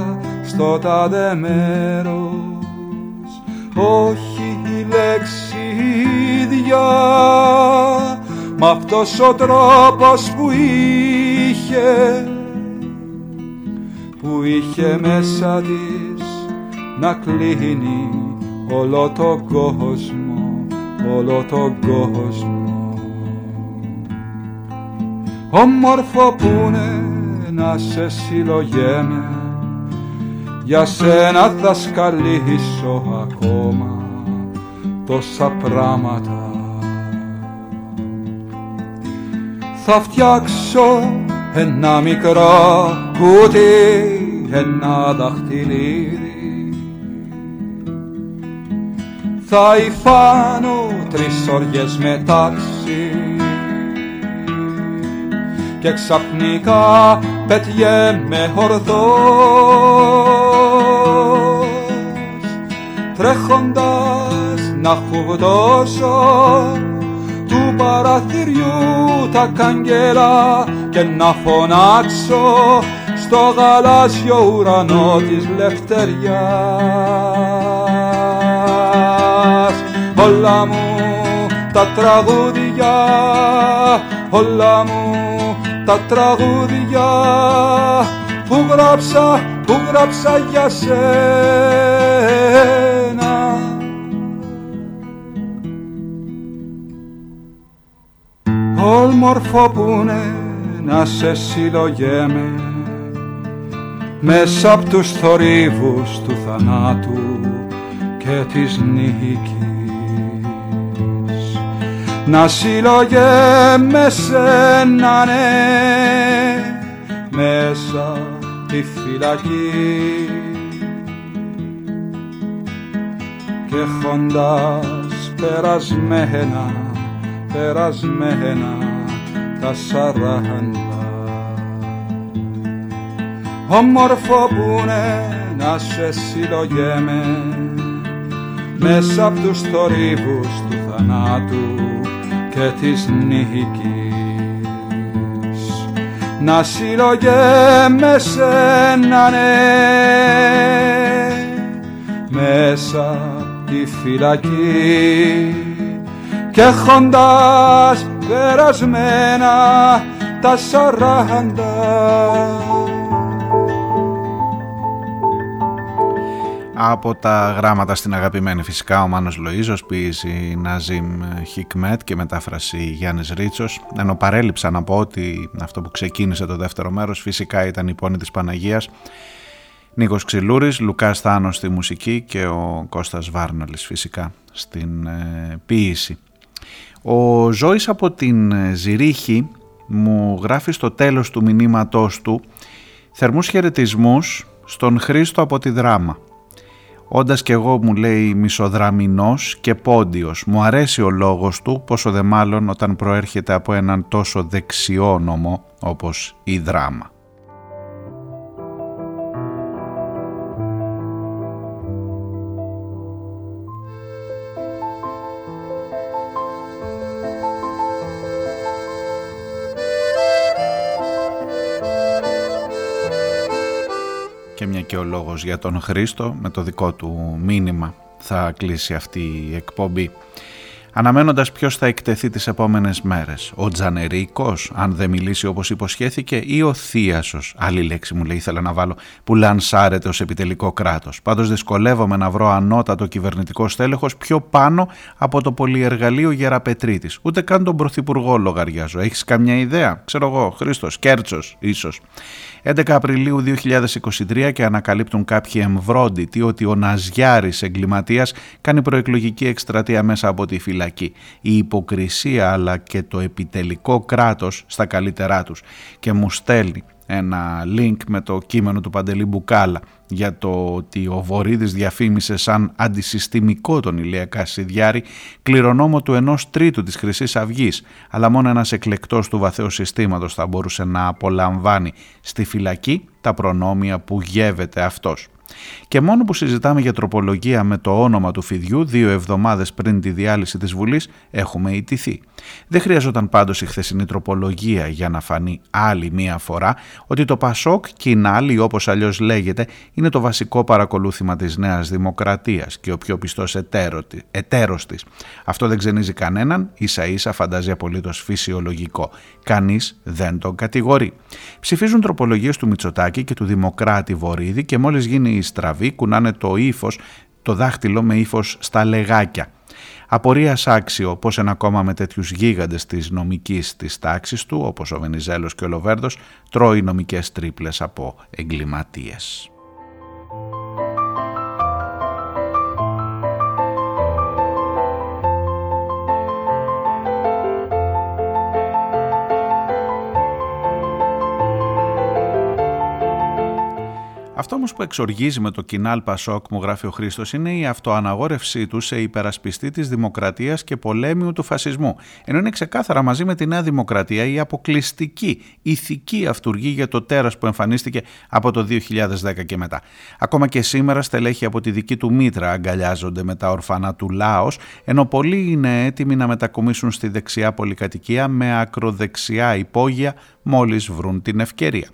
στο τάδε μέρος, όχι η λέξη ίδια, μ' αυτός ο τρόπος που είχε, που είχε μέσα της να κλείνει όλο τον κόσμο, όλο τον κόσμο. Όμορφο που είναι να σε συλλογέμαι, για σένα θα σκαλίσω ακόμα τόσα πράγματα. Θα φτιάξω ένα μικρό κουτί, ένα δαχτυλίδι, θα υφάνω τρεις οργές με τάξη και ξαφνικά πετιέμαι ορθός. Προσπαθώντας να χουδώσω του παραθυριού τα καγγέλα και να φωνάξω στο γαλάζιο ουρανό της λευτεριάς. Όλα μου τα τραγούδια, όλα μου τα τραγούδια που γράψα, που γράψα για σένα. Όλμορφο που είναι να σε συλλογέμαι μέσα απ' τους θορύβους του θανάτου και της νίκης, να συλλογέμαι σένα, ναι, μέσα τη φυλακή, και έχοντας περασμένα, περασμένα τα σαράντα, όμορφο που είναι να σε συλλογέμαι μέσα απ' τους θορύβους του θανάτου και της νίκης, να συλλογέμαι σένα, ναι, μέσα απ' τη φυλακή, και έχοντας περασμένα τα σαράντα. Από τα γράμματα στην αγαπημένη φυσικά ο Μάνος Λοΐζος, ποίηση Ναζίμ Χικμέτ και μετάφραση Γιάννης Ρίτσος. Ενώ παρέλειψα να πω ότι αυτό που ξεκίνησε το δεύτερο μέρος φυσικά ήταν η Πόνη της Παναγίας, Νίκος Ξυλούρης, Λουκάς Θάνος στη μουσική και ο Κώστας Βάρνολης φυσικά στην ποίηση. Ο Ζώης από την Ζυρίχη μου γράφει στο τέλος του μηνύματός του θερμούς χαιρετισμούς στον Χρήστο από τη Δράμα. Όντας κι εγώ, μου λέει, μισοδραμινός και πόντιος, μου αρέσει ο λόγος του, πόσο δε μάλλον όταν προέρχεται από έναν τόσο δεξιόνομο όπως η Δράμα. Και μια και ο λόγος για τον Χρήστο, με το δικό του μήνυμα θα κλείσει αυτή η εκπομπή. Αναμένοντας ποιος θα εκτεθεί τις επόμενες μέρες, ο Τζανερίκος, αν δεν μιλήσει όπως υποσχέθηκε, ή ο Θίασος, άλλη λέξη μου λέει ήθελα να βάλω, που λανσάρεται ως επιτελικό κράτος. Πάντως δυσκολεύομαι να βρω ανώτατο κυβερνητικό στέλεχος πιο πάνω από το πολυεργαλείο Γεραπετρίτης. Ούτε καν τον πρωθυπουργό λογαριάζω. Έχεις καμιά ιδέα? Ξέρω εγώ, Χρήστος, Κέρτσος, ίσως. έντεκα Απριλίου δύο χιλιάδες είκοσι τρία και ανακαλύπτουν κάποιοι εμβρόντιτοι ότι ο Ναζιάρης εγκληματίας κάνει προεκλογική εκστρατεία μέσα από τη φυλακή. Η υποκρισία αλλά και το επιτελικό κράτος στα καλύτερά τους. Και μου στέλνει ένα link με το κείμενο του Παντελή Μπουκάλα για το ότι ο Βορίδης διαφήμισε σαν αντισυστημικό τον Ηλία Κασιδιάρη, κληρονόμο του ενός τρίτου της Χρυσής Αυγής, αλλά μόνο ένας εκλεκτός του βαθαίου συστήματος θα μπορούσε να απολαμβάνει στη φυλακή τα προνόμια που γεύεται αυτός. Και μόνο που συζητάμε για τροπολογία με το όνομα του φιδιού δύο εβδομάδες πριν τη διάλυση της Βουλής έχουμε ιτηθεί. Δεν χρειαζόταν πάντως η χθεσινή τροπολογία για να φανεί άλλη μία φορά ότι το Πασόκ Κινάλι, όπως αλλιώς λέγεται, είναι το βασικό παρακολούθημα της Νέας Δημοκρατίας και ο πιο πιστός εταίρος της. Αυτό δεν ξενίζει κανέναν, ίσα ίσα φαντάζει απολύτως φυσιολογικό. Κανείς δεν τον κατηγορεί. Ψηφίζουν τροπολογίες του Μητσοτάκη και του Δημοκράτη Βορίδη και μόλις γίνει οι στραβοί κουνάνε το ύφος, το δάχτυλο με ύφος στα λεγάκια. Απορίας άξιο πως ένα κόμμα με τέτοιους γίγαντες της νομικής της τάξης του, όπως ο Βενιζέλος και ο Λοβέρδος, τρώει νομικές τρίπλες από εγκληματίες. Αυτό όμως που εξοργίζει με το Κινάλ Πασόκ, μου γράφει ο Χρήστος, είναι η αυτοαναγόρευσή του σε υπερασπιστή της δημοκρατίας και πολέμιου του φασισμού. Ενώ είναι ξεκάθαρα μαζί με τη Νέα Δημοκρατία η αποκλειστική ηθική αυτουργή για το τέρας που εμφανίστηκε από το δύο χιλιάδες δέκα και μετά. Ακόμα και σήμερα στελέχη από τη δική του μήτρα αγκαλιάζονται με τα ορφανά του Λάος, ενώ πολλοί είναι έτοιμοι να μετακομίσουν στη δεξιά πολυκατοικία με ακροδεξιά υπόγεια μόλις βρουν την ευκαιρία.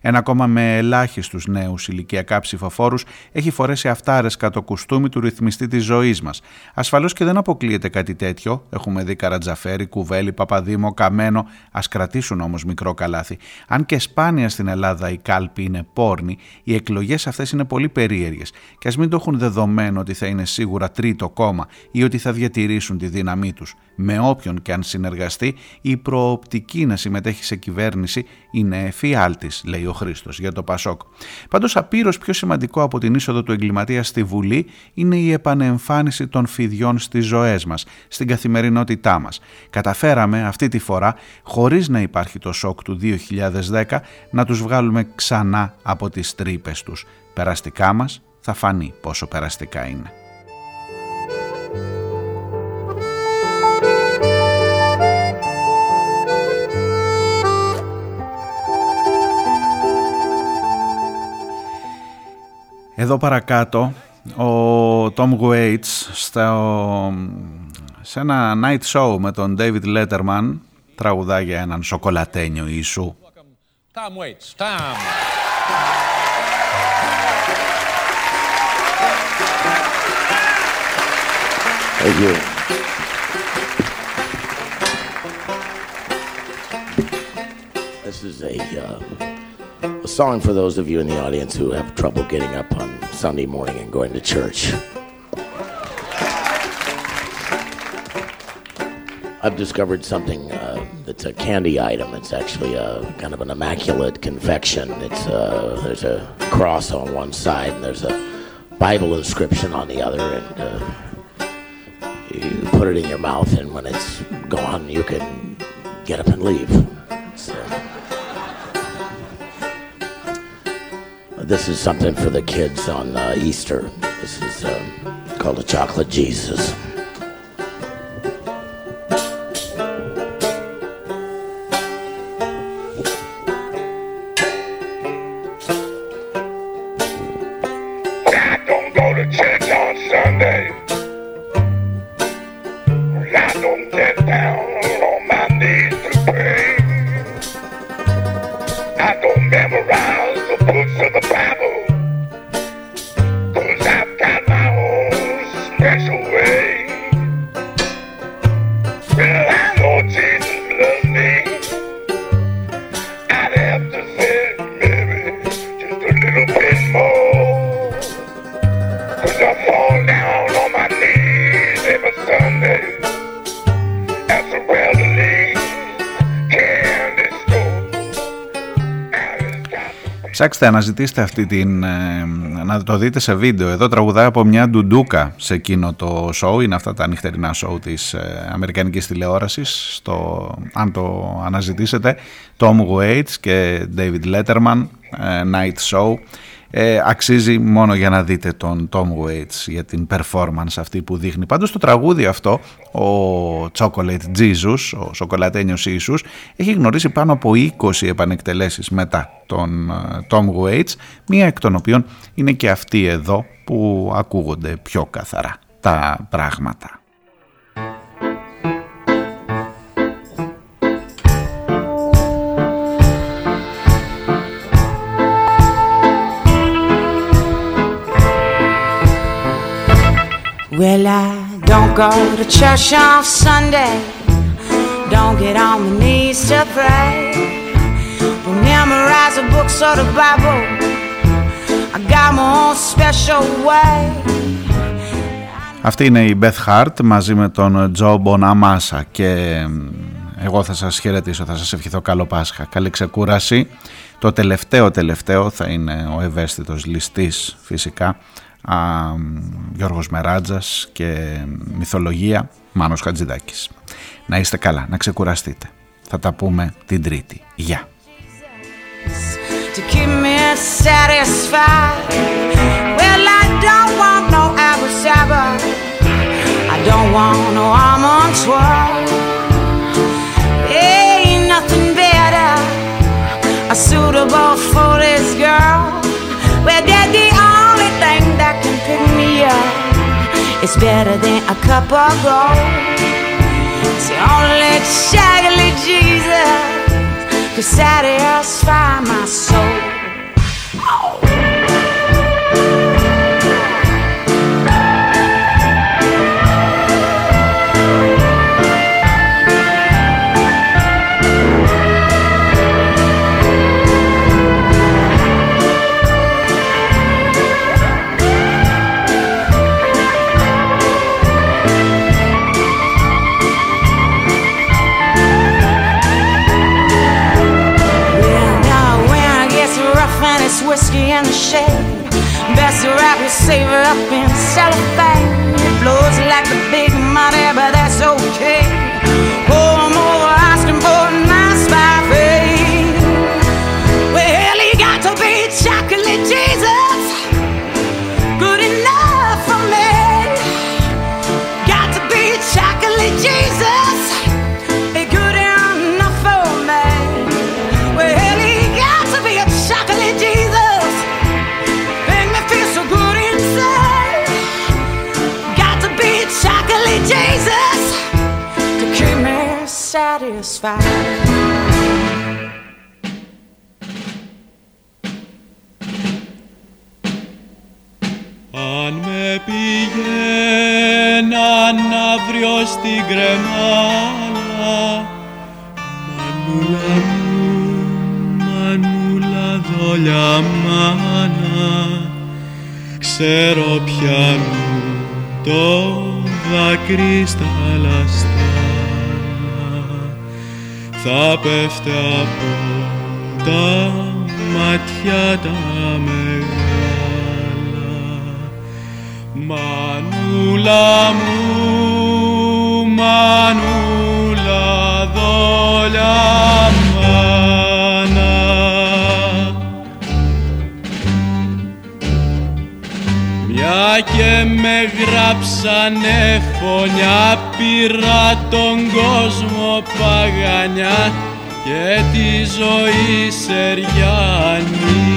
Ένα κόμμα με ελάχιστους νέους ηλικιακά ψηφοφόρους έχει φορέσει αυτάρες κατ' το κουστούμι του ρυθμιστή της ζωής μας. Ασφαλώς και δεν αποκλείεται κάτι τέτοιο. Έχουμε δει Καρατζαφέρη, Κουβέλη, Παπαδήμο, Καμένο. Ας κρατήσουν όμως μικρό καλάθι. Αν και σπάνια στην Ελλάδα η κάλπη είναι πόρνη, οι εκλογές αυτές είναι πολύ περίεργες. Και ας μην το έχουν δεδομένο ότι θα είναι σίγουρα τρίτο κόμμα ή ότι θα διατηρήσουν τη δύναμή τους. Με όποιον και αν συνεργαστεί, η προοπτική να συμμετέχει σε κυβέρνηση είναι εφιάλτης, λέει ο Χρήστος για το Πασόκ. Πάντως, απείρως πιο σημαντικό από την είσοδο του εγκληματία στη Βουλή είναι η επανεμφάνιση των φιδιών στις ζωές μας, στην καθημερινότητά μας. Καταφέραμε αυτή τη φορά, χωρίς να υπάρχει το σοκ του δύο χιλιάδες δέκα, να τους βγάλουμε ξανά από τις τρύπες τους. Περαστικά μας, θα φανεί πόσο περαστικά είναι. Εδώ παρακάτω, ο Tom Waits στο, σε ένα night show με τον David Letterman τραγουδά για έναν σοκολατένιο ίσου. Tom Waits, Tom. Thank you. This is a, uh... a song for those of you in the audience who have trouble getting up on Sunday morning and going to church. I've discovered something uh, that's a candy item. It's actually a kind of an immaculate confection. It's uh, there's a cross on one side and there's a Bible inscription on the other, and uh, you put it in your mouth, and when it's gone, you can get up and leave. So. This is something for the kids on uh, Easter. This is uh, called a chocolate Jesus. Ψάξτε, αναζητήστε αυτή την, να το δείτε σε βίντεο. Εδώ τραγουδάει από μια ντουντούκα σε εκείνο το show. Είναι αυτά τα νυχτερινά show της αμερικανικής τηλεόρασης. Στο, αν το αναζητήσετε, Tom Waits και David Letterman, Night Show. Ε, αξίζει μόνο για να δείτε τον Tom Waits για την performance αυτή που δείχνει. Πάντως το τραγούδι αυτό, ο Chocolate Jesus, ο σοκολατένιος Ιησούς, έχει γνωρίσει πάνω από είκοσι επανεκτελέσεις μετά τον Tom Waits, μία εκ των οποίων είναι και αυτή εδώ που ακούγονται πιο καθαρά τα πράγματα. Well, I don't go to church on Sunday, don't get on my knees to pray, don't memorize the books or the Bible, I got my own special way. Αυτή είναι η Beth Hart μαζί με τον Τζο Μποναμάσα και εγώ θα σας χαιρετήσω, θα σας ευχηθώ καλό Πάσχα, καλή ξεκούραση. Το τελευταίο τελευταίο θα είναι ο ευαίσθητος ληστής φυσικά, Α, Γιώργος Μεράτζας και μυθολογία Μάνος Χατζηδάκης. Να είστε καλά, να ξεκουραστείτε. Θα τα πούμε την Τρίτη. Γεια. is satisfied. Well, I don't want no apple cider, I don't want no almond twirl. Ain't nothing better a suitable for this girl. Well, that's the only thing that can pick me up. It's better than a cup of gold. It's the only shaggly Jesus to satisfy my soul. Oh. Whiskey in the shade, best wrap your savor up in cellophane. It blows like the big money, but that's okay. Oh, I'm over asking for a nice buffet. Well, you got to be chocolate Jesus, good enough for me. Got to be chocolate Jesus, good enough for me. Well, you got to be a chocolate Jesus. Jesus, to keep me satisfied. Αν με πηγαίναν αύριο στην Κρεμάλα, μανούλα μου, μανούλα δόλια μάνα, ξέρω πια μου το δάκρυ στα λαστά, θα πέφτει από τα μάτια τα μεγάλα. Μανούλα μου, μανούλα δόλια μάνα, μια και με γράψανε φωνιά, πήρα τον κόσμο παγανιά και τη ζωή σεριανή.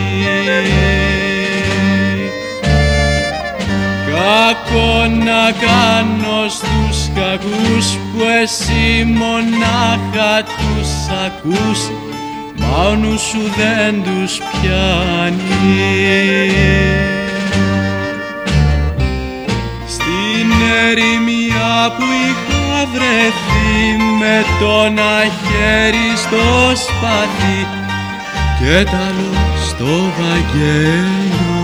Κακό να κάνω στους κακούς που εσύ μονάχα τους ακούς, μα ο νους σου δεν τους πιάνει. Ερημιά που είχα βρεθεί με τον αχέρι στο σπαθί και τα λόγια στο βαγγέλιο,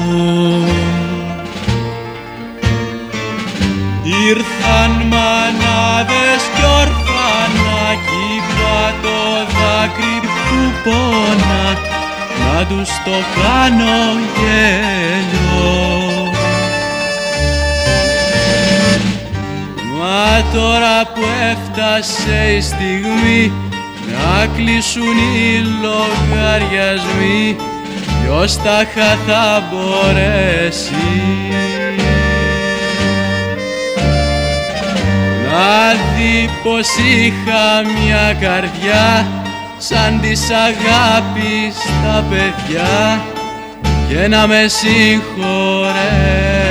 ήρθαν μανάδες κι ορφανά, κύβα το δάκρυ που πονά να τους το κάνω γέλιο. Μα τώρα που έφτασε η στιγμή να κλείσουν οι λογαριασμοί, ποιος τα θα μπορέσει να δει πως είχα μια καρδιά σαν της αγάπης τα παιδιά και να με συγχωρέσει.